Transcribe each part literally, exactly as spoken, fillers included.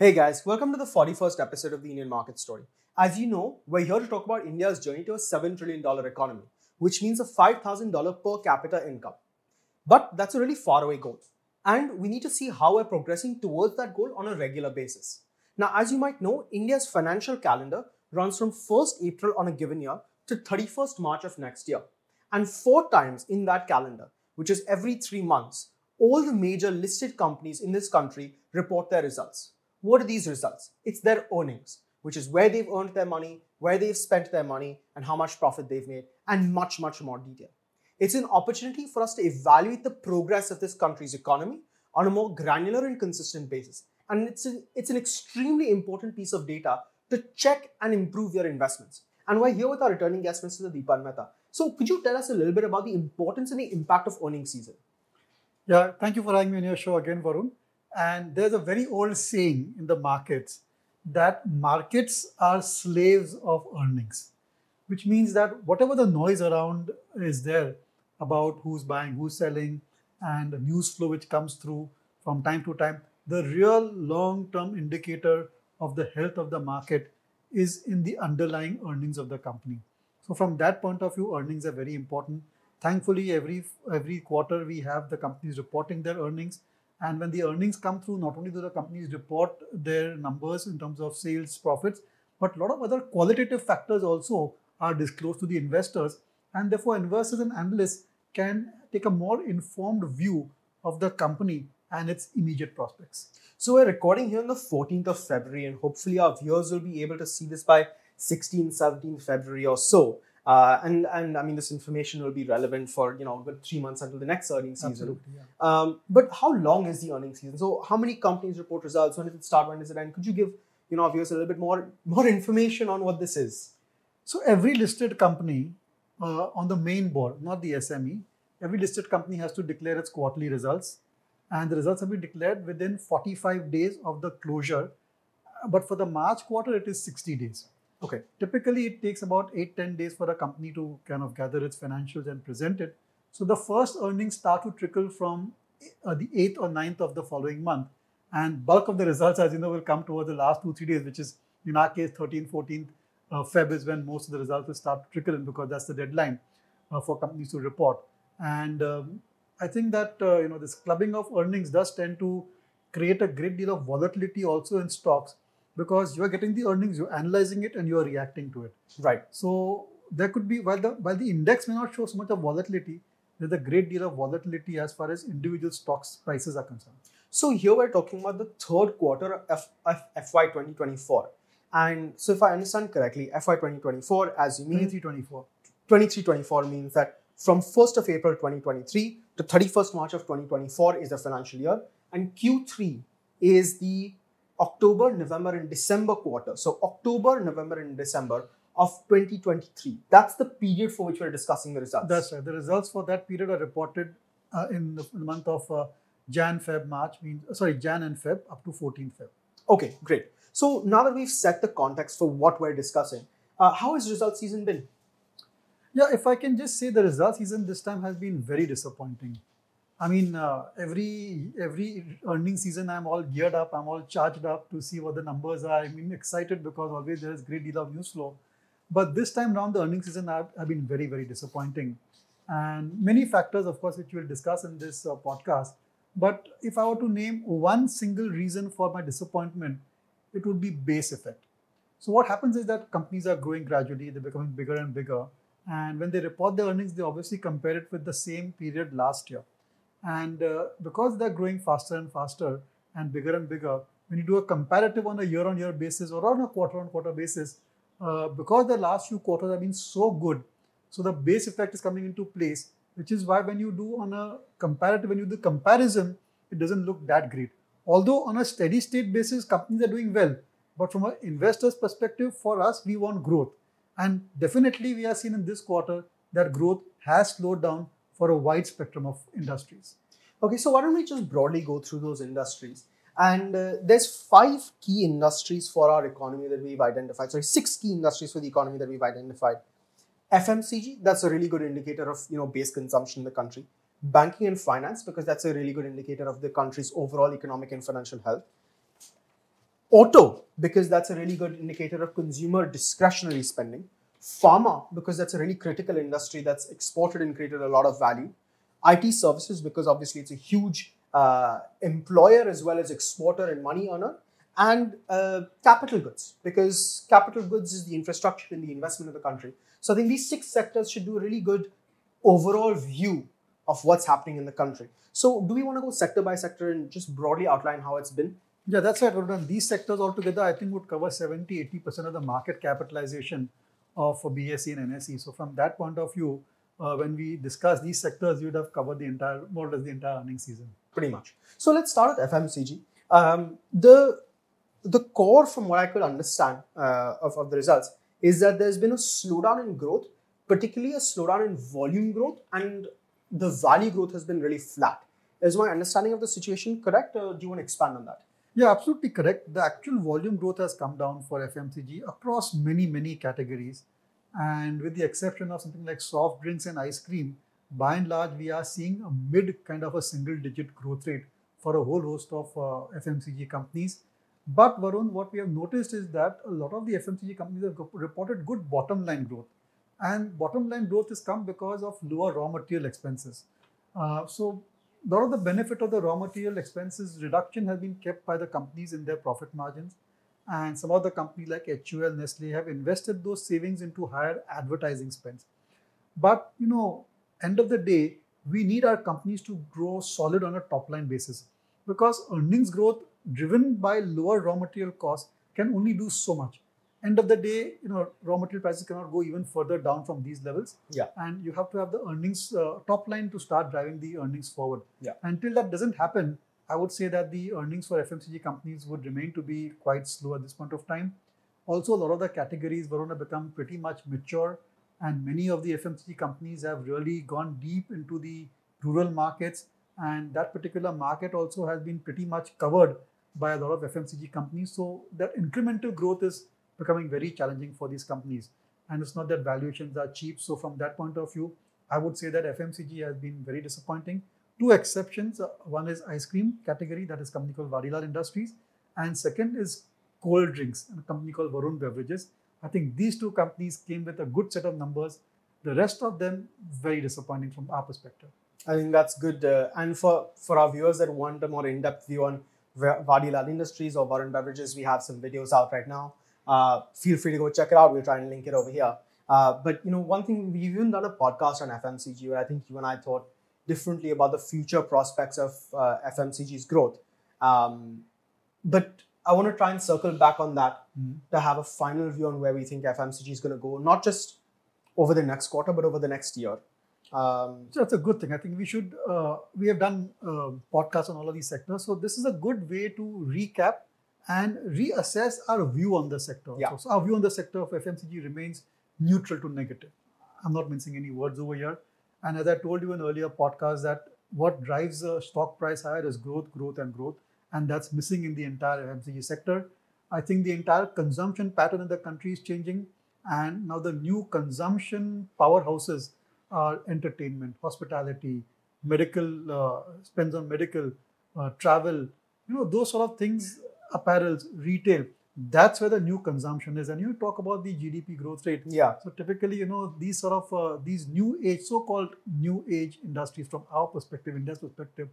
Hey guys, welcome to the forty-first episode of the Indian Market Story. As you know, we're here to talk about India's journey to a seven trillion dollars economy, which means a five thousand dollars per capita income. But that's a really far away goal. And we need to see how we're progressing towards that goal on a regular basis. Now, as you might know, India's financial calendar runs from first April on a given year to thirty-first March of next year. And four times in that calendar, which is every three months, all the major listed companies in this country report their results. What are these results? It's their earnings, which is where they've earned their money, where they've spent their money, and how much profit they've made, and much, much more detail. It's an opportunity for us to evaluate the progress of this country's economy on a more granular and consistent basis. And it's, a, it's an extremely important piece of data to check and improve your investments. And we're here with our returning guest, Mister Deepan Mehta. So could you tell us a little bit about the importance and the impact of earnings season? Yeah, thank you for having me on your show again, Varun. And there's a very old saying in the markets that markets are slaves of earnings, which means that whatever the noise around is there about who's buying, who's selling, and the news flow which comes through from time to time, the real long-term indicator of the health of the market is in the underlying earnings of the company. So from that point of view, earnings are very important. Thankfully, every, every quarter we have the companies reporting their earnings. And when the earnings come through, not only do the companies report their numbers in terms of sales, profits, but a lot of other qualitative factors also are disclosed to the investors. And therefore, investors and analysts can take a more informed view of the company and its immediate prospects. So we're recording here on the fourteenth of February, and hopefully our viewers will be able to see this by sixteenth, seventeenth February or so. Uh, and, and I mean, this information will be relevant for, you know, three months until the next earnings season. Absolutely, yeah. Um, but how long is the earnings season? So how many companies report results? When does it start? When does it end? Could you give, you know, our viewers a little bit more, more information on what this is? So every listed company uh, on the main board, not the S M E, every listed company has to declare its quarterly results. And the results have been declared within forty-five days of the closure. But for the March quarter, it is sixty days. Okay. Typically, it takes about eight to ten days for a company to kind of gather its financials and present it. So the first earnings start to trickle from uh, the eighth or ninth of the following month. And bulk of the results, as you know, will come towards the last two, three days, which is, in our case, thirteenth, fourteenth uh, Feb is when most of the results will start to trickle in, because that's the deadline uh, for companies to report. And um, I think that, uh, you know, this clubbing of earnings does tend to create a great deal of volatility also in stocks, because you're getting the earnings, you're analyzing it, and you're reacting to it. Right. So there could be, while the while the index may not show so much of volatility, there's a great deal of volatility as far as individual stocks prices are concerned. So here we're talking about the third quarter of F Y twenty twenty-four. And so if I understand correctly, F Y twenty twenty-four, as you mean... twenty-three twenty-four. twenty-three twenty-four means that from first of April twenty twenty-three to thirty-first March of twenty twenty-four is the financial year. And Q three is the October, November, and December quarter. So October, November, and December of twenty twenty-three. That's the period for which we're discussing the results. That's right. The results for that period are reported uh, in, the, in the month of uh, Jan, Feb, March. Means, sorry, Jan and Feb up to fourteenth Feb. Okay, great. So now that we've set the context for what we're discussing, uh, how has results season been? Yeah, if I can just say, the results season this time has been very disappointing. I mean, uh, every every earnings season, I'm all geared up, I'm all charged up to see what the numbers are. I mean, excited, because always there is a great deal of news flow. But this time around, the earnings season have, have been very, very disappointing. And many factors, of course, which we'll discuss in this uh, podcast. But if I were to name one single reason for my disappointment, it would be base effect. So what happens is that companies are growing gradually, they're becoming bigger and bigger. And when they report their earnings, they obviously compare it with the same period last year. And uh, because they're growing faster and faster and bigger and bigger, when you do a comparative on a year-on-year basis or on a quarter-on-quarter basis, uh, because the last few quarters have been so good, so the base effect is coming into place, which is why when you do on a comparative, when you do comparison, it doesn't look that great. Although on a steady-state basis, companies are doing well. But from an investor's perspective, for us, we want growth. And definitely we are seeing in this quarter that growth has slowed down for a wide spectrum of industries. Okay, so why don't we just broadly go through those industries? And uh, there's five key industries for our economy that we've identified. Sorry, six key industries for the economy that we've identified. F M C G, that's a really good indicator of, you know, base consumption in the country. Banking and finance, because that's a really good indicator of the country's overall economic and financial health. Auto, because that's a really good indicator of consumer discretionary spending. Pharma, because that's a really critical industry that's exported and created a lot of value. I T services, because obviously it's a huge uh, employer as well as exporter and money earner. And uh, capital goods, because capital goods is the infrastructure and the investment of the country. So I think these six sectors should do a really good overall view of what's happening in the country. So do we want to go sector by sector and just broadly outline how it's been? Yeah, that's right, Varun. These sectors altogether, I think, would cover seventy to eighty percent of the market capitalization of B S E and N S E. So from that point of view, uh, when we discuss these sectors, you would have covered the entire, more or less the entire earnings season. Pretty much. So let's start with F M C G. Um, the The core, from what I could understand uh, of, of the results, is that there's been a slowdown in growth, particularly a slowdown in volume growth, and the value growth has been really flat. Is my understanding of the situation correct? Or do you want to expand on that? Yeah, absolutely correct. The actual volume growth has come down for F M C G across many, many categories. And with the exception of something like soft drinks and ice cream, by and large, we are seeing a mid kind of a single digit growth rate for a whole host of uh, F M C G companies. But Varun, what we have noticed is that a lot of the F M C G companies have reported good bottom line growth. And bottom line growth has come because of lower raw material expenses. Uh, so a lot of the benefit of the raw material expenses reduction has been kept by the companies in their profit margins. And some of the companies like H U L, Nestle have invested those savings into higher advertising spends. But, you know, end of the day, we need our companies to grow solid on a top line basis, because earnings growth driven by lower raw material costs can only do so much. End of the day, you know, raw material prices cannot go even further down from these levels. Yeah. And you have to have the earnings uh, top line to start driving the earnings forward. Yeah. Until that doesn't happen, I would say that the earnings for F M C G companies would remain to be quite slow at this point of time. Also, a lot of the categories, Varun, have become pretty much mature, and many of the F M C G companies have really gone deep into the rural markets, and that particular market also has been pretty much covered by a lot of F M C G companies. So that incremental growth is becoming very challenging for these companies. And it's not that valuations are cheap. So from that point of view, I would say that F M C G has been very disappointing. Two exceptions. Uh, one is ice cream category, that is a company called Vadilal Industries. And second is cold drinks, a company called Varun Beverages. I think these two companies came with a good set of numbers. The rest of them, very disappointing from our perspective. I think that's good. Uh, and for, for our viewers that want a more in-depth view on Vadilal Industries or Varun Beverages, we have some videos out right now. Uh, feel free to go check it out. We'll try and link it over here. Uh, but, you know, one thing, we've even done a podcast on F M C G where I think you and I thought differently about the future prospects of uh, F M C G's growth. Um, but I want to try and circle back on that mm-hmm. to have a final view on where we think F M C G is going to go, not just over the next quarter, but over the next year. Um, so that's a good thing. I think we should, uh, we have done uh, podcasts on all of these sectors. So this is a good way to recap and reassess our view on the sector. Yeah. So our view on the sector of F M C G remains neutral to negative. I'm not mincing any words over here. And as I told you in earlier podcasts, that what drives the stock price higher is growth, growth and growth. And that's missing in the entire F M C G sector. I think the entire consumption pattern in the country is changing. And now the new consumption powerhouses are entertainment, hospitality, medical, uh, spends on medical, uh, travel, you know, those sort of things, apparels, retail. That's where the new consumption is. And you talk about the G D P growth rate. Yeah. So typically, you know, these sort of, uh, these new age, so-called new age industries from our perspective, India's perspective,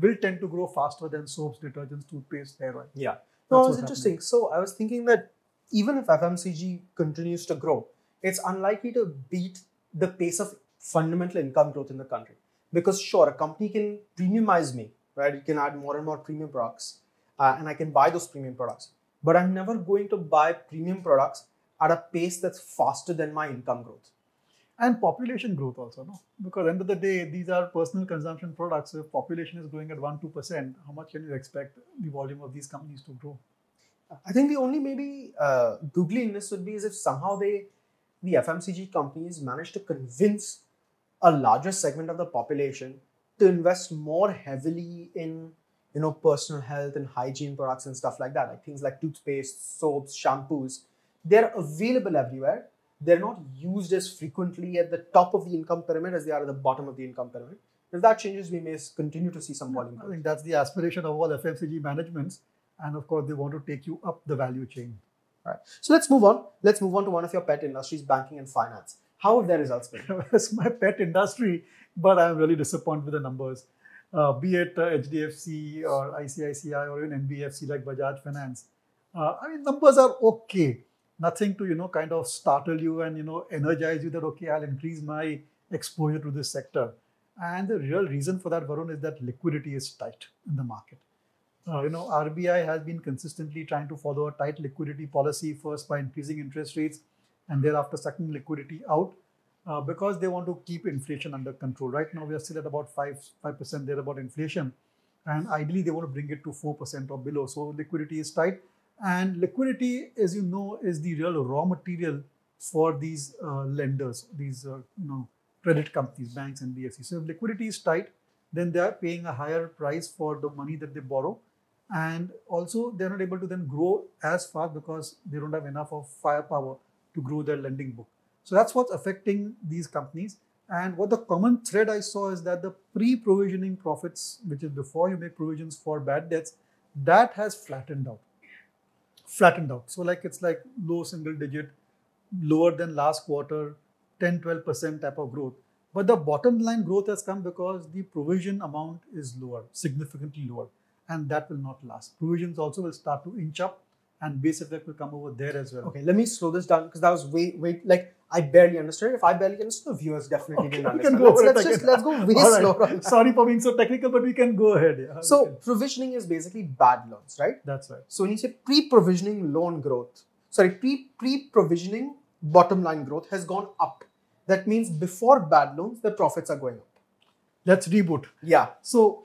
will tend to grow faster than soaps, detergents, toothpaste, hair oil. Yeah. No, it was interesting. So I was thinking that even if F M C G continues to grow, it's unlikely to beat the pace of fundamental income growth in the country. Because sure, a company can premiumize me, right? You can add more and more premium products uh, and I can buy those premium products. But I'm never going to buy premium products at a pace that's faster than my income growth. And population growth also, no? Because at the end of the day, these are personal consumption products. So if population is growing at one to two percent, how much can you expect the volume of these companies to grow? I think the only maybe uh, googliness would be is if somehow they, the F M C G companies manage to convince a larger segment of the population to invest more heavily in, you know, personal health and hygiene products and stuff like that, like things like toothpaste, soaps, shampoos. They're available everywhere. They're not used as frequently at the top of the income pyramid as they are at the bottom of the income pyramid. If that changes, we may continue to see some volume growth. I think that's the aspiration of all F M C G managements. And of course, they want to take you up the value chain. All right. So let's move on. Let's move on to one of your pet industries, banking and finance. How have their results been? It's my pet industry, but I'm really disappointed with the numbers. Uh, be it uh, H D F C or I C I C I or even N B F C like Bajaj Finance. Uh, I mean, numbers are okay. Nothing to, you know, kind of startle you and, you know, energize you that, okay, I'll increase my exposure to this sector. And the real reason for that, Varun, is that liquidity is tight in the market. Uh, you know, R B I has been consistently trying to follow a tight liquidity policy, first by increasing interest rates and thereafter sucking liquidity out uh, because they want to keep inflation under control. Right now, we are still at about five percent there about inflation. And ideally, they want to bring it to four percent or below. So liquidity is tight. And liquidity, as you know, is the real raw material for these uh, lenders, these uh, you know, credit companies, banks and N B F Cs. So if liquidity is tight, then they are paying a higher price for the money that they borrow. And also, they're not able to then grow as fast because they don't have enough of firepower to grow their lending book. So that's what's affecting these companies. And what the common thread I saw is that the pre-provisioning profits, which is before you make provisions for bad debts, that has flattened out. Flattened out. So like it's like low single digit, lower than last quarter, ten to twelve percent type of growth. But the bottom line growth has come because the provision amount is lower, significantly lower. And that will not last. Provisions also will start to inch up and base effect will come over there as well. Okay, let me slow this down because that was way, way, like I barely understood it. If I barely understood, the viewers definitely okay, didn't understand. Go let's, let's, just, let's go way right. slower. Sorry for being so technical, but we can go ahead. Yeah, so provisioning is basically bad loans, right? That's right. So when you say pre-provisioning loan growth, sorry, pre, pre-provisioning bottom line growth has gone up. That means before bad loans, the profits are going up. Let's reboot. Yeah. So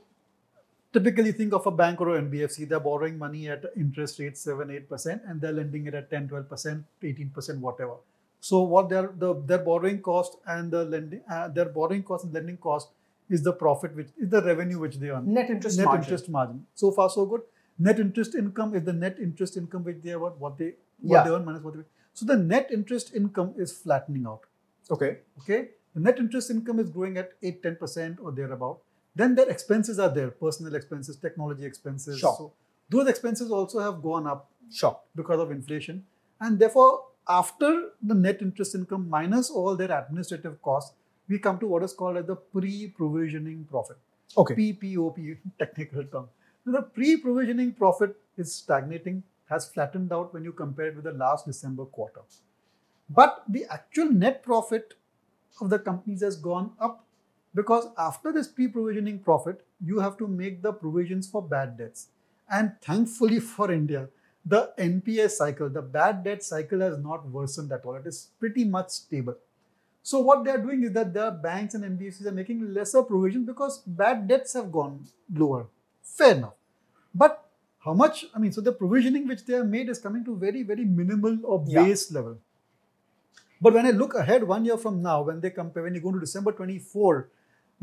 typically think of a bank or an N B F C, they're borrowing money at interest rates seven to eight percent and they're lending it at ten to twelve percent, eighteen percent, whatever. So what their the their borrowing cost and the lending uh, their borrowing cost and lending cost is the profit, which is the revenue which they earn. Net interest net margin. interest margin. So far so good. Net interest income is the net interest income which they earn, what they what yeah. they earn minus what they. So the net interest income is flattening out. Okay. Okay. The net interest income is growing at eight to ten percent or thereabout. Then their expenses are there, personal expenses, technology expenses. Sure. So those expenses also have gone up sure. because of inflation. And therefore, after the net interest income minus all their administrative costs, we come to what is called as the pre-provisioning profit. Okay. P P O P, technical term. So the pre-provisioning profit is stagnating, has flattened out when you compare it with the last December quarter. But the actual net profit of the companies has gone up. Because after this pre-provisioning profit, you have to make the provisions for bad debts. And thankfully for India, the N P A cycle, the bad debt cycle has not worsened at all. It is pretty much stable. So what they are doing is that the banks and N B F Cs are making lesser provisions because bad debts have gone lower. Fair enough. But how much? I mean, so the provisioning which they have made is coming to very, very minimal or base yeah. level. But when I look ahead one year from now, when they compare, when you go to December twenty-fourth,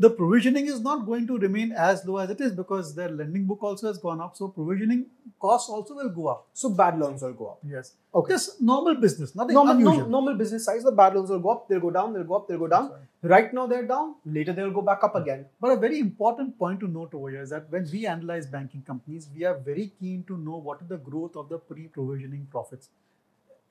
the provisioning is not going to remain as low as it is because their lending book also has gone up. So provisioning costs also will go up. So bad loans will go up. Yes. Okay. Just normal business, nothing normal, unusual. No, normal business size, the bad loans will go up, they'll go down, they'll go up, they'll go down. Right, right now they're down, later they'll go back up yeah. again. But a very important point to note over here is that when we analyze banking companies, we are very keen to know what is the growth of the pre-provisioning profits.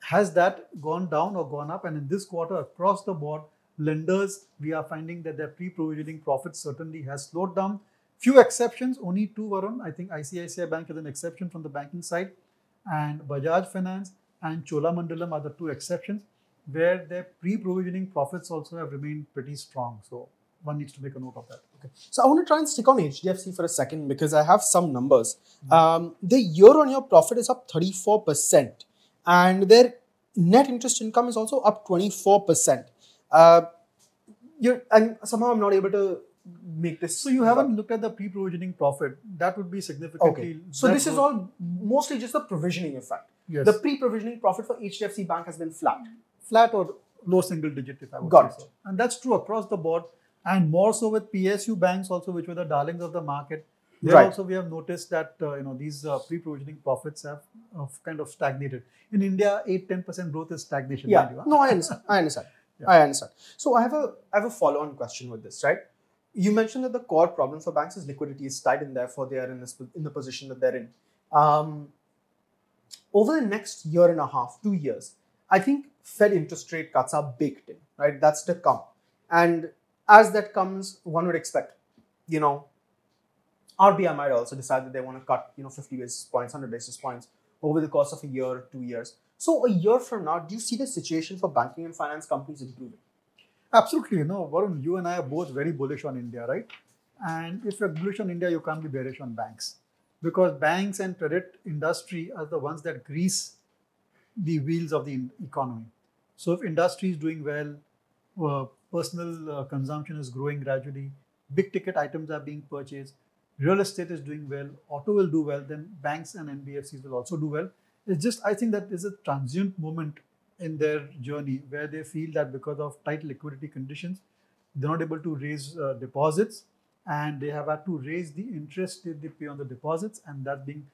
Has that gone down or gone up? And in this quarter, across the board, lenders, we are finding that their pre-provisioning profit certainly has slowed down. Few exceptions, only two, Varun. I think I C I C I Bank is an exception from the banking side. And Bajaj Finance and Cholamandalam are the two exceptions where their pre-provisioning profits also have remained pretty strong. So one needs to make a note of that. Okay. So I want to try and stick on H D F C for a second because I have some numbers. Mm-hmm. Um, the year-on-year profit is up thirty-four percent and their net interest income is also up twenty-four percent. Uh, you're, and somehow I'm not able to make this. So you haven't looked at the pre-provisioning profit. That would be significantly. Okay. So this is all mostly just the provisioning effect. Yes. The pre-provisioning profit for H D F C Bank has been flat. Flat or low single digit if I would Got say it. So. And that's true across the board and more so with P S U banks also, which were the darlings of the market. There right. also we have noticed that uh, you know these uh, pre-provisioning profits have uh, kind of stagnated. In India, eight to ten percent growth is stagnation. Yeah. Value, huh? No, I understand. I understand. Yeah. I understand. So I have a I have a follow-on question with this, right? You mentioned that the core problem for banks is liquidity is tight and therefore they are in, this, in the position that they're in. Um, over the next year and a half, two years, I think Fed interest rate cuts are baked in, right? That's to come. And as that comes, one would expect, you know, R B I might also decide that they want to cut, you know, fifty basis points, one hundred basis points over the course of a year or two years. So a year from now, do you see the situation for banking and finance companies improving? Absolutely. No, Varun, you and I are both very bullish on India, right? And if you're bullish on India, you can't be bearish on banks, because banks and credit industry are the ones that grease the wheels of the economy. So if industry is doing well, uh, personal uh, consumption is growing gradually, big ticket items are being purchased, real estate is doing well, auto will do well, then banks and N B F Cs will also do well. It's just, I think that is a transient moment in their journey where they feel that because of tight liquidity conditions, they're not able to raise uh, deposits, and they have had to raise the interest that they pay on the deposits, and that being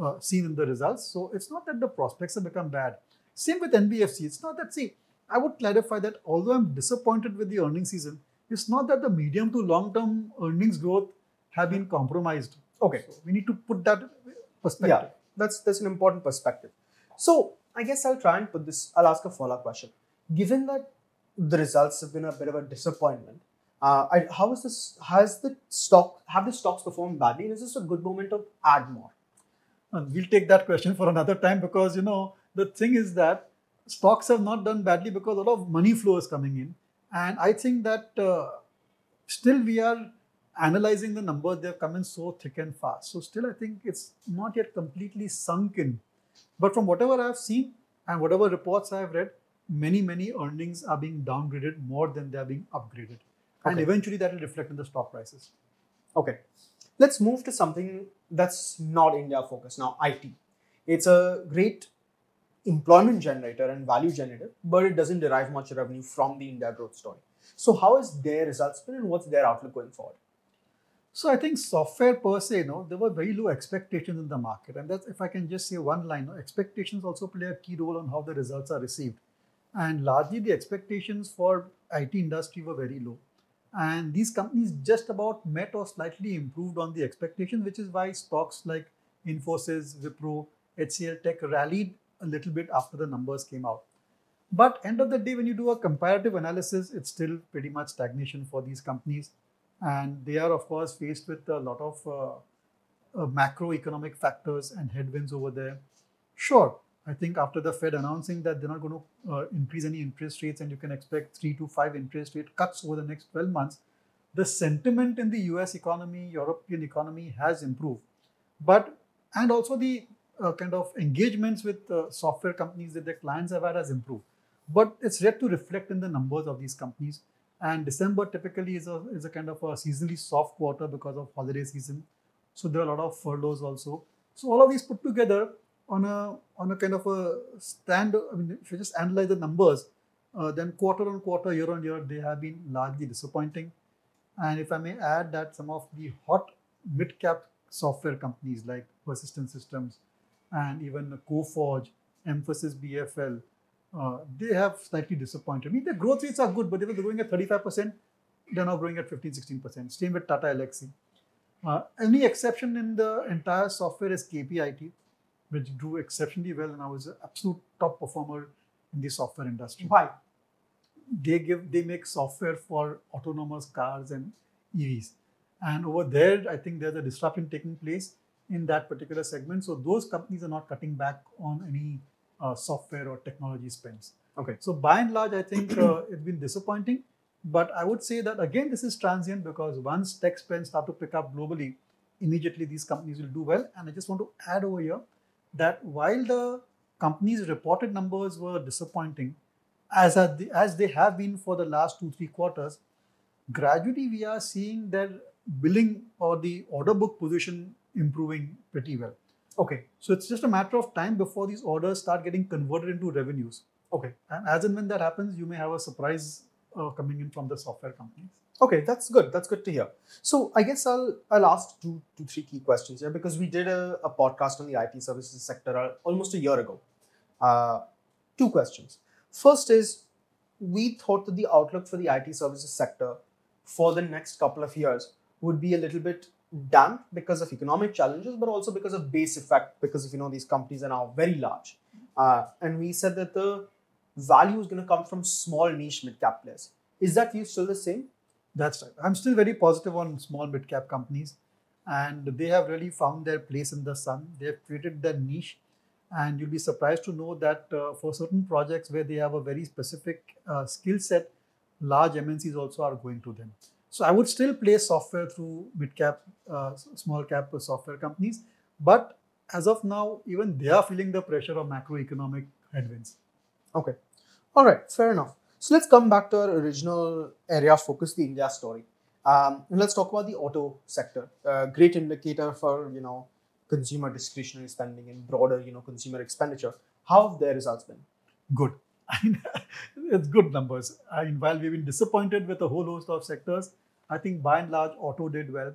uh, seen in the results. So it's not that the prospects have become bad. Same with N B F C. It's not that, see, I would clarify that although I'm disappointed with the earnings season, it's not that the medium to long-term earnings growth have been compromised. Okay. So we need to put that perspective. Yeah, that's, that's an important perspective. So I guess I'll try and put this, I'll ask a follow-up question. Given that the results have been a bit of a disappointment, Uh, I, how is this? Has the stock have the stocks performed badly? And is this a good moment to add more? And we'll take that question for another time, because you know the thing is that stocks have not done badly because a lot of money flow is coming in, and I think that uh, still we are analyzing the numbers. They have come in so thick and fast. So still, I think it's not yet completely sunk in. But from whatever I have seen and whatever reports I have read, many many earnings are being downgraded more than they are being upgraded. Okay. And eventually that will reflect in the stock prices. Okay. Let's move to something that's not India focused now, I T. It's a great employment generator and value generator, but it doesn't derive much revenue from the India growth story. So how has their results been, and what's their outlook going forward? So I think software per se, you know, there were very low expectations in the market. And that's, if I can just say one line, no, expectations also play a key role on how the results are received. And largely the expectations for I T industry were very low. And these companies just about met or slightly improved on the expectation, which is why stocks like Infosys, Wipro, H C L Tech rallied a little bit after the numbers came out. But end of the day, when you do a comparative analysis, it's still pretty much stagnation for these companies. And they are, of course, faced with a lot of uh, uh, macroeconomic factors and headwinds over there. Sure, I think after the Fed announcing that they're not going to uh, increase any interest rates, and you can expect three to five interest rate cuts over the next twelve months, the sentiment in the U S economy, European economy has improved. But, and also the uh, kind of engagements with uh, software companies that their clients have had has improved. But it's yet to reflect in the numbers of these companies. And December typically is a, is a kind of a seasonally soft quarter because of holiday season. So there are a lot of furloughs also. So all of these put together, On a on a kind of a stand, I mean, if you just analyze the numbers, uh, then quarter on quarter, year on year, they have been largely disappointing. And if I may add that some of the hot mid-cap software companies like Persistent Systems and even CoForge, Emphasis B F L, uh, they have slightly disappointed. I mean, their growth rates are good, but they were growing at thirty-five percent. They're now growing at fifteen, sixteen percent. Same with Tata Elxsi. Uh, only exception in the entire software is K P I T, which do exceptionally well, and I was an absolute top performer in the software industry. Why? They give, they make software for autonomous cars and E Vs. And over there, I think there's a disruption taking place in that particular segment. So those companies are not cutting back on any uh, software or technology spends. Okay. So by and large, I think uh, it's been disappointing. But I would say that, again, this is transient, because once tech spends start to pick up globally, immediately these companies will do well. And I just want to add over here that while the company's reported numbers were disappointing, as the, as they have been for the last two, three quarters, gradually we are seeing their billing or the order book position improving pretty well. Okay. So it's just a matter of time before these orders start getting converted into revenues. Okay. And as and when that happens, you may have a surprise uh, coming in from the software companies. Okay, that's good. That's good to hear. So I guess I'll I'll ask two, two three key questions here, because we did a, a podcast on the I T services sector almost a year ago. Uh, two questions. First is, we thought that the outlook for the I T services sector for the next couple of years would be a little bit damp because of economic challenges, but also because of base effect, because if you know these companies are now very large. Uh, and we said that the value is going to come from small niche mid-cap players. Is that view still the same? That's right. I'm still very positive on small mid-cap companies, and they have really found their place in the sun. They have created their niche, and you'll be surprised to know that uh, for certain projects where they have a very specific uh, skill set, large M N Cs also are going to them. So I would still play software through mid-cap, uh, small-cap software companies. But as of now, even they are feeling the pressure of macroeconomic headwinds. Okay. All right. Fair enough. So let's come back to our original area of focus, the India story. Um, and let's talk about the auto sector. Uh, great indicator for, you know, consumer discretionary spending and broader, you know, consumer expenditure. How have their results been? Good. It's good numbers. I mean, while we've been disappointed with a whole host of sectors, I think by and large auto did well,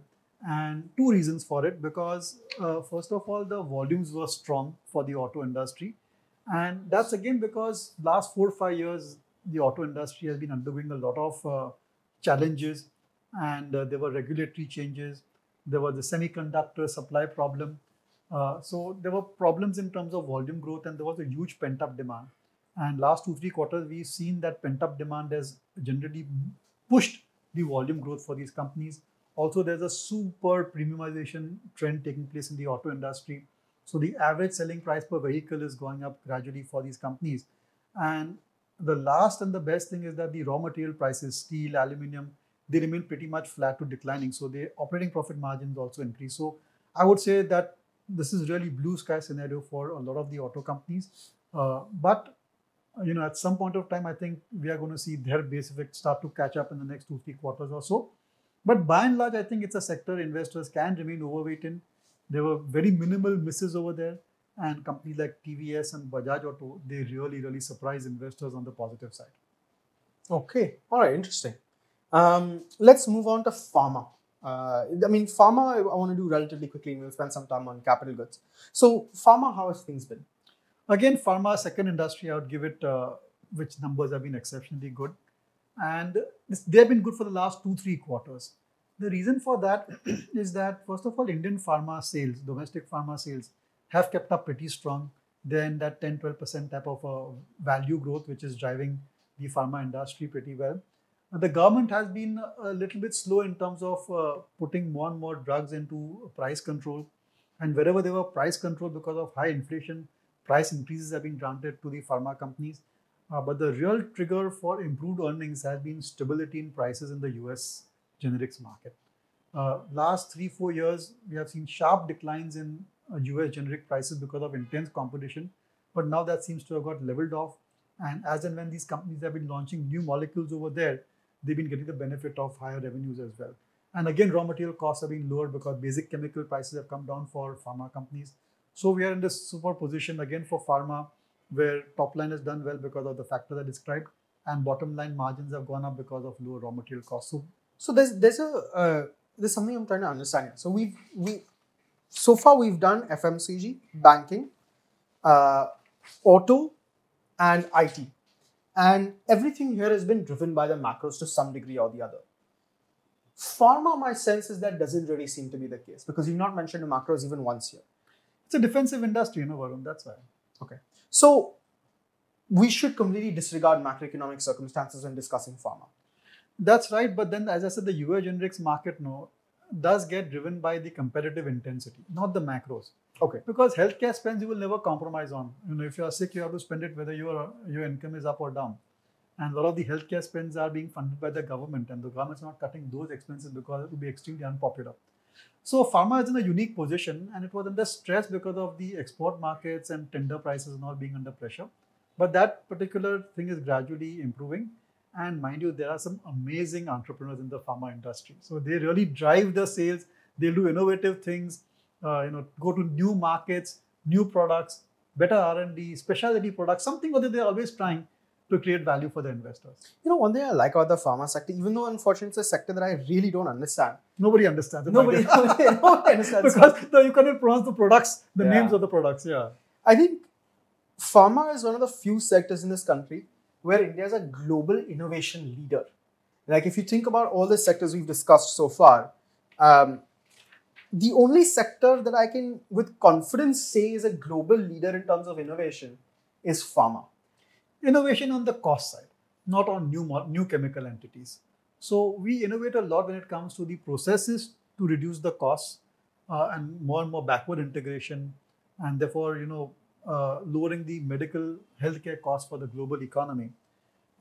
and two reasons for it, because uh, first of all, the volumes were strong for the auto industry, and that's again because last four or five years the auto industry has been undergoing a lot of uh, challenges, and uh, there were regulatory changes, there was the semiconductor supply problem, uh, so there were problems in terms of volume growth, and there was a huge pent-up demand. And last two, three quarters, we've seen that pent-up demand has generally pushed the volume growth for these companies. Also, there's a super premiumization trend taking place in the auto industry. So the average selling price per vehicle is going up gradually for these companies. And the last and the best thing is that the raw material prices, steel, aluminum, they remain pretty much flat to declining. So the operating profit margins also increase. So I would say that this is really blue sky scenario for a lot of the auto companies. Uh, but You know, at some point of time, I think we are going to see their base effect start to catch up in the next two, three quarters or so. But by and large, I think it's a sector investors can remain overweight in. There were very minimal misses over there. And companies like T V S and Bajaj Auto, they really, really surprise investors on the positive side. Okay. All right. Interesting. Um, let's move on to pharma. Uh, I mean, pharma, I want to do relatively quickly. We'll spend some time on capital goods. So pharma, how has things been? Again, pharma, second industry, I would give it, uh, which numbers have been exceptionally good. And they have been good for the last two, three quarters. The reason for that is that, first of all, Indian pharma sales, domestic pharma sales have kept up pretty strong. Then that ten to twelve percent type of uh, value growth, which is driving the pharma industry pretty well. And the government has been a little bit slow in terms of uh, putting more and more drugs into price control. And wherever there were price control because of high inflation, price increases have been granted to the pharma companies. Uh, but the real trigger for improved earnings has been stability in prices in the U S generics market. Uh, last three, four years, we have seen sharp declines in uh, U S generic prices because of intense competition. But now that seems to have got leveled off. And as and when these companies have been launching new molecules over there, they've been getting the benefit of higher revenues as well. And again, raw material costs have been lowered because basic chemical prices have come down for pharma companies. So we are in this super position again for pharma, where top line has done well because of the factors I described, and bottom line margins have gone up because of lower raw material costs. So, so there's there's a uh, there's something I'm trying to understand. So we we so far we've done F M C G, banking, uh, auto, and I T, and everything here has been driven by the macros to some degree or the other. Pharma, my sense is that doesn't really seem to be the case, because you've not mentioned the macros even once here. It's a defensive industry, you know, Varun, that's why. Okay. So, we should completely disregard macroeconomic circumstances when discussing pharma. That's right. But then, as I said, the U S generics market now does get driven by the competitive intensity, not the macros. Okay. Because healthcare spends you will never compromise on. You know, if you are sick, you have to spend it whether your, your income is up or down. And a lot of the healthcare spends are being funded by the government, and the government's not cutting those expenses because it would be extremely unpopular. So pharma is in a unique position, and it was under stress because of the export markets and tender prices not being under pressure. But that particular thing is gradually improving. And mind you, there are some amazing entrepreneurs in the pharma industry. So they really drive the sales. They do innovative things, uh, you know, go to new markets, new products, better R and D, specialty products, something or other they're always trying to create value for the investors. You know, one thing I like about the pharma sector, even though unfortunately it's a sector that I really don't understand. Nobody understands it. Nobody, nobody, nobody understands because it. Because you cannot pronounce the products, the yeah. names of the products, yeah. I think pharma is one of the few sectors in this country where India is a global innovation leader. Like if you think about all the sectors we've discussed so far, um, the only sector that I can with confidence say is a global leader in terms of innovation is pharma. Innovation on the cost side, not on new new chemical entities. So we innovate a lot when it comes to the processes to reduce the costs uh, and more and more backward integration, and therefore, you know, uh, lowering the medical healthcare costs for the global economy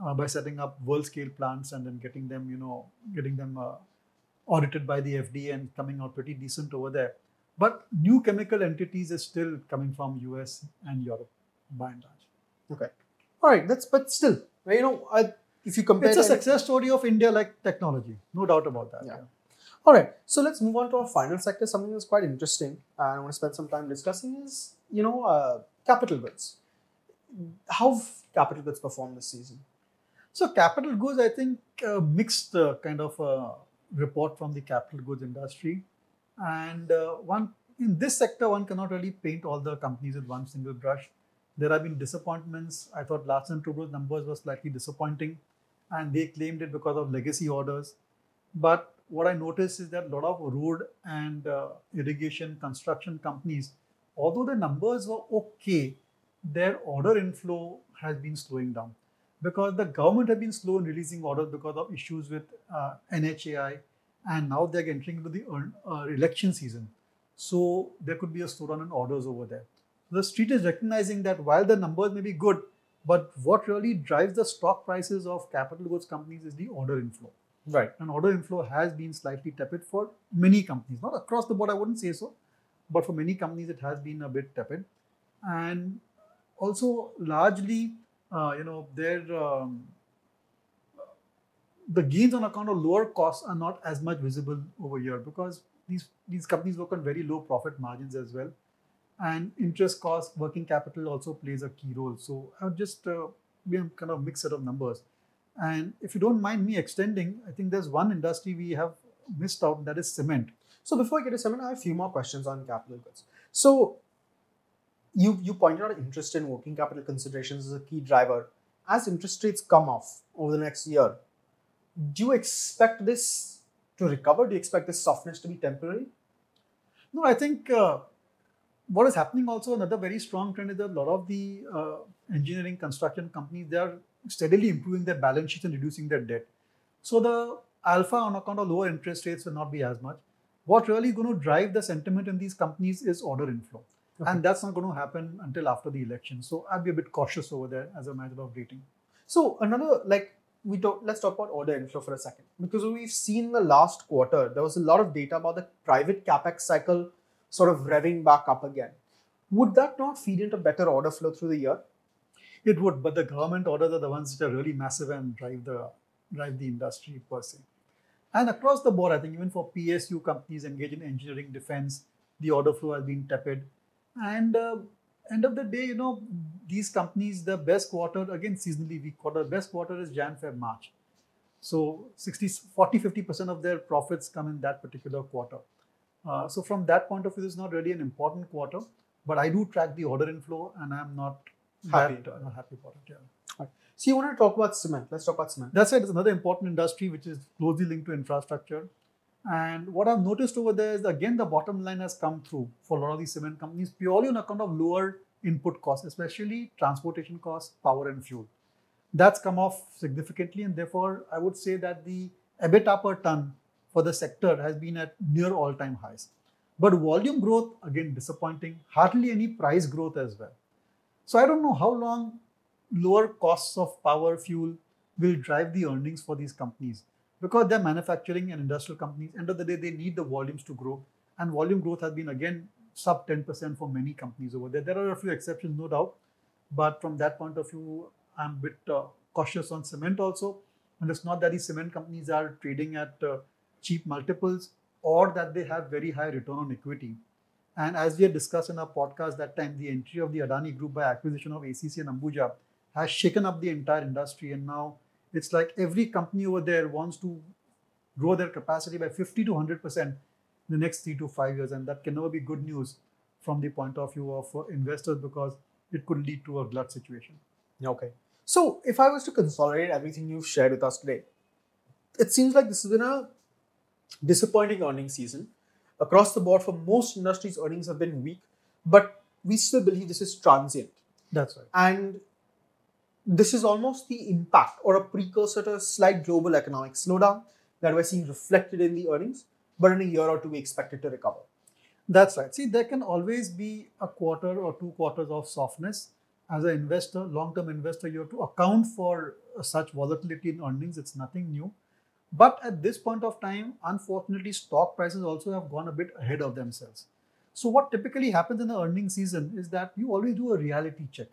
uh, by setting up world-scale plants and then getting them, you know, getting them uh, audited by the F D A and coming out pretty decent over there. But new chemical entities is still coming from U S and Europe by and large. Okay. All right. That's but still, you know, I, if you compare, it's a success story of India like technology, no doubt about that. Yeah. yeah. All right. So let's move on to our final sector. Something that's quite interesting, and I want to spend some time discussing is, you know, uh, capital goods. How have capital goods performed this season? So capital goods, I think, uh, mixed uh, kind of uh, report from the capital goods industry, and uh, one in this sector, one cannot really paint all the companies with one single brush. There have been disappointments. I thought Larsen and Toubro's numbers were slightly disappointing, and they claimed it because of legacy orders. But what I noticed is that a lot of road and uh, irrigation construction companies, although the numbers were okay, their order inflow has been slowing down because the government has been slow in releasing orders because of issues with uh, N H A I, and now they're entering into the uh, election season. So there could be a slowdown in orders over there. The street is recognizing that while the numbers may be good, but what really drives the stock prices of capital goods companies is the order inflow. Right. And order inflow has been slightly tepid for many companies. Not across the board, I wouldn't say so. But for many companies, it has been a bit tepid. And also largely, uh, you know, their um, the gains on account of lower costs are not as much visible over here because these, these companies work on very low profit margins as well. And interest cost, working capital also plays a key role. So I'll just uh, be a kind of mixed set of numbers. And if you don't mind me extending, I think there's one industry we have missed out, that is cement. So before I get to cement, I have a few more questions on capital goods. So you you pointed out interest in working capital considerations as a key driver. As interest rates come off over the next year, do you expect this to recover? Do you expect this softness to be temporary? No, I think... Uh, What is happening also, another very strong trend is that a lot of the uh, engineering construction companies, they are steadily improving their balance sheets and reducing their debt. So the alpha on account of lower interest rates will not be as much. What really is going to drive the sentiment in these companies is order inflow. Okay. And that's not going to happen until after the election. So I'd be a bit cautious over there as a matter of rating. So another, like, we talk, let's talk about order inflow for a second. Because we've seen the last quarter, there was a lot of data about the private CapEx cycle sort of revving back up again. Would that not feed into better order flow through the year? It would, but the government orders are the ones which are really massive and drive the drive the industry per se. And across the board, I think even for P S U companies engaged in engineering, defense, the order flow has been tepid. And uh, end of the day, you know, these companies, the best quarter, again seasonally weak quarter, best quarter is Jan, Feb, March. So sixty, forty, fifty percent of their profits come in that particular quarter. Uh, so from that point of view, it's not really an important quarter, but I do track the order inflow and I'm not happy, that, uh, not happy about it. Yeah. Right. So you want to talk about cement. Let's talk about cement. That's right. It's another important industry which is closely linked to infrastructure. And what I've noticed over there is, again, the bottom line has come through for a lot of these cement companies purely on account of lower input costs, especially transportation costs, power and fuel. That's come off significantly, and therefore I would say that the EBITDA per ton for the sector has been at near all-time highs. But volume growth, again, disappointing. Hardly any price growth as well. So I don't know how long lower costs of power, fuel will drive the earnings for these companies. Because they're manufacturing and industrial companies, end of the day, they need the volumes to grow. And volume growth has been, again, sub ten percent for many companies over there. There are a few exceptions, no doubt. But from that point of view, I'm a bit uh, cautious on cement also. And it's not that these cement companies are trading at... Uh, cheap multiples, or that they have very high return on equity. And as we had discussed in our podcast that time, the entry of the Adani Group by acquisition of A C C and Ambuja has shaken up the entire industry. And now it's like every company over there wants to grow their capacity by fifty to one hundred percent in the next three to five years. And that can never be good news from the point of view of investors because it could lead to a glut situation. Okay. So if I was to consolidate everything you've shared with us today, it seems like this has been a disappointing earnings season, across the board for most industries, earnings have been weak, but we still believe this is transient. That's right. And this is almost the impact or a precursor to a slight global economic slowdown that we're seeing reflected in the earnings, but in a year or two, we expect it to recover. That's right. See, there can always be a quarter or two quarters of softness. As an investor, long-term investor, you have to account for such volatility in earnings. It's nothing new. But at this point of time, unfortunately, stock prices also have gone a bit ahead of themselves. So what typically happens in the earnings season is that you always do a reality check.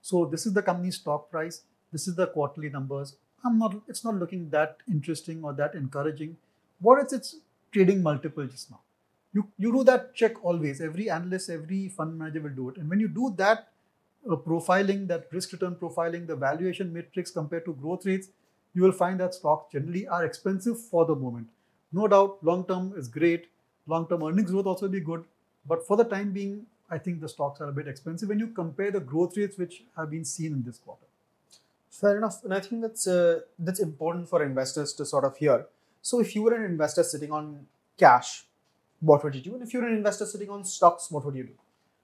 So this is the company's stock price. This is the quarterly numbers. I'm not. It's not looking that interesting or that encouraging. What is its trading multiple just now? You you do that check always. Every analyst, every fund manager will do it. And when you do that uh, profiling, that risk return profiling, the valuation matrix compared to growth rates, you will find that stocks generally are expensive for the moment. No doubt, long term is great. Long term earnings growth also be good. But for the time being, I think the stocks are a bit expensive when you compare the growth rates which have been seen in this quarter. Fair enough. And I think that's uh, that's important for investors to sort of hear. So if you were an investor sitting on cash, what would you do? And if you're an investor sitting on stocks, what would you do?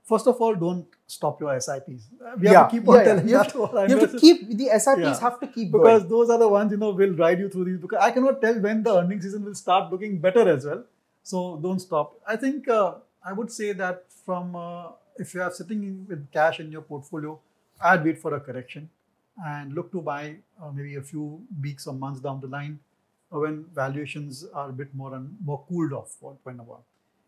First of all, don't stop your S I Ps. We have yeah. to keep on yeah, telling yeah. that to our investors. You have to keep, the S I Ps yeah. have to keep going. Because those are the ones, you know, will ride you through these. Because I cannot tell when the earnings season will start looking better as well. So don't stop. I think uh, I would say that from uh, if you are sitting with cash in your portfolio, I'd wait for a correction and look to buy uh, maybe a few weeks or months down the line uh, when valuations are a bit more and more cooled off for point of.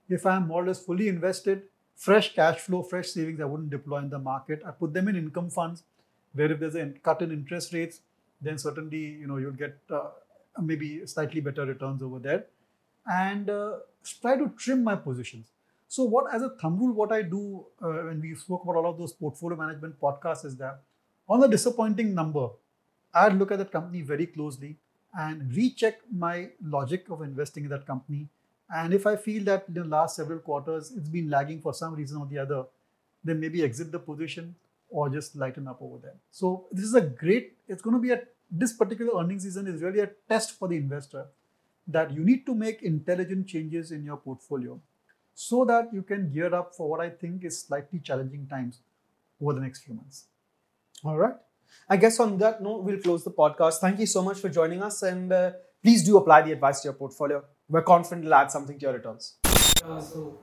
If I'm more or less fully invested, fresh cash flow, fresh savings, I wouldn't deploy in the market. I put them in income funds where if there's a cut in interest rates, then certainly you know you'll get uh, maybe slightly better returns over there, and uh, try to trim my positions. So what, as a thumb rule, what I do uh, when we spoke about all of those portfolio management podcasts is that on a disappointing number, I'd look at that company very closely and recheck my logic of investing in that company. And if I feel that in the last several quarters, it's been lagging for some reason or the other, then maybe exit the position or just lighten up over there. So this is a great, it's going to be a, this particular earnings season is really a test for the investor that you need to make intelligent changes in your portfolio, so that you can gear up for what I think is slightly challenging times over the next few months. All right. I guess on that note, we'll close the podcast. Thank you so much for joining us, and uh, please do apply the advice to your portfolio. We're confident it'll add something to your returns. Uh, so,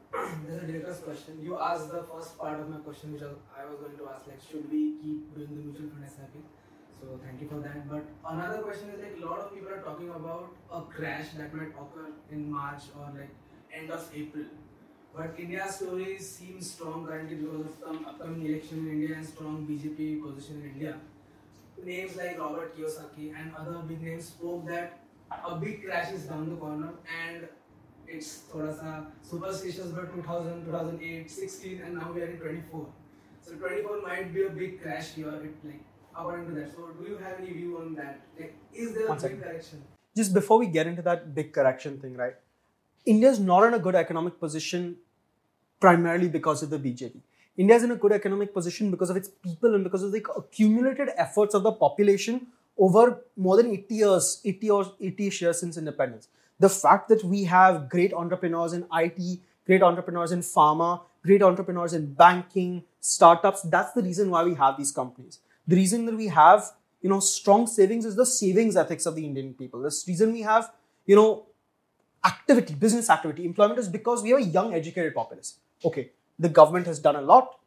there's a director's question. You asked the first part of my question, which I was going to ask, like, should we keep doing the mutual fund S I P? So, thank you for that. But another question is, like, a lot of people are talking about a crash that might occur in March or, like, end of April. But India's story seems strong currently because of some upcoming election in India and strong B J P position in India. Names like Robert Kiyosaki and other big names spoke that a big crash is down the corner, and it's thoda sa superstitious, but two thousand, two thousand eight, sixteen, and now we are in twenty-four. So twenty-four might be a big crash here, it, like according to that. So do you have any view on that? Like, is there a One big second. correction? Just before we get into that big correction thing, right? India's not in a good economic position primarily because of the B J P. India's in a good economic position because of its people and because of the accumulated efforts of the population over more than eighty years, eighty or eighty years since independence. The fact that we have great entrepreneurs in I T, great entrepreneurs in pharma, great entrepreneurs in banking, startups, that's the reason why we have these companies. The reason that we have, you know, strong savings is the savings ethics of the Indian people. The reason we have, you know, activity, business activity, employment is because we have a young, educated populace. Okay, the government has done a lot.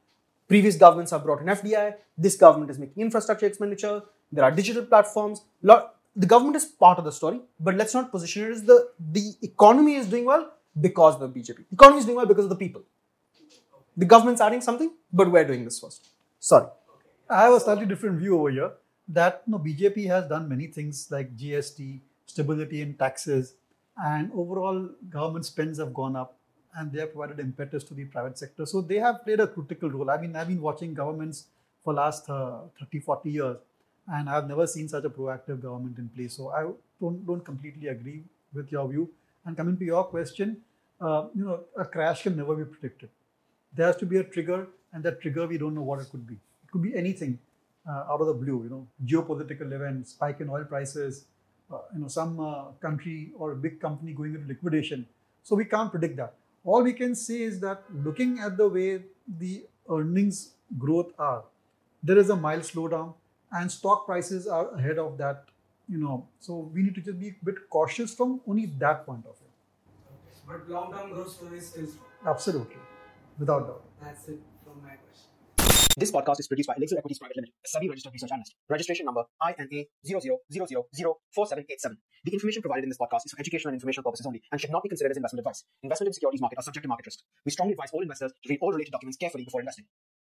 Previous governments have brought in F D I. This government is making infrastructure expenditure. There are digital platforms. Lot, the government is part of the story, but let's not position it as the, the economy is doing well because of the B J P. The economy is doing well because of the people. The government's adding something, but we're doing this first. Sorry. I have a slightly different view over here that you know, B J P has done many things like G S T, stability in taxes, and overall government spends have gone up and they have provided impetus to the private sector. So they have played a critical role. I mean, I've been watching governments for last uh, thirty, forty years, and I've never seen such a proactive government in place. So I don't, don't completely agree with your view. And coming to your question, uh, you know, a crash can never be predicted. There has to be a trigger, and that trigger, we don't know what it could be. It could be anything uh, out of the blue, you know, geopolitical events, spike in oil prices, Uh, you know, some uh, country or a big company going into liquidation. So we can't predict that. all we can say is that looking at the way the earnings growth are, there is a mild slowdown and stock prices are ahead of that, you know. So we need to just be a bit cautious from only that point of view. Okay. But long-term growth story is still strong. Absolutely. Without doubt. That's it from my question. This podcast is produced by Elixir Equities Pvt. Limited, a S E B I registered research analyst. Registration number I N A zero zero zero zero four seven eight seven. The information provided in this podcast is for educational and informational purposes only and should not be considered as investment advice. Investment in securities market are subject to market risk. We strongly advise all investors to read all related documents carefully before investing.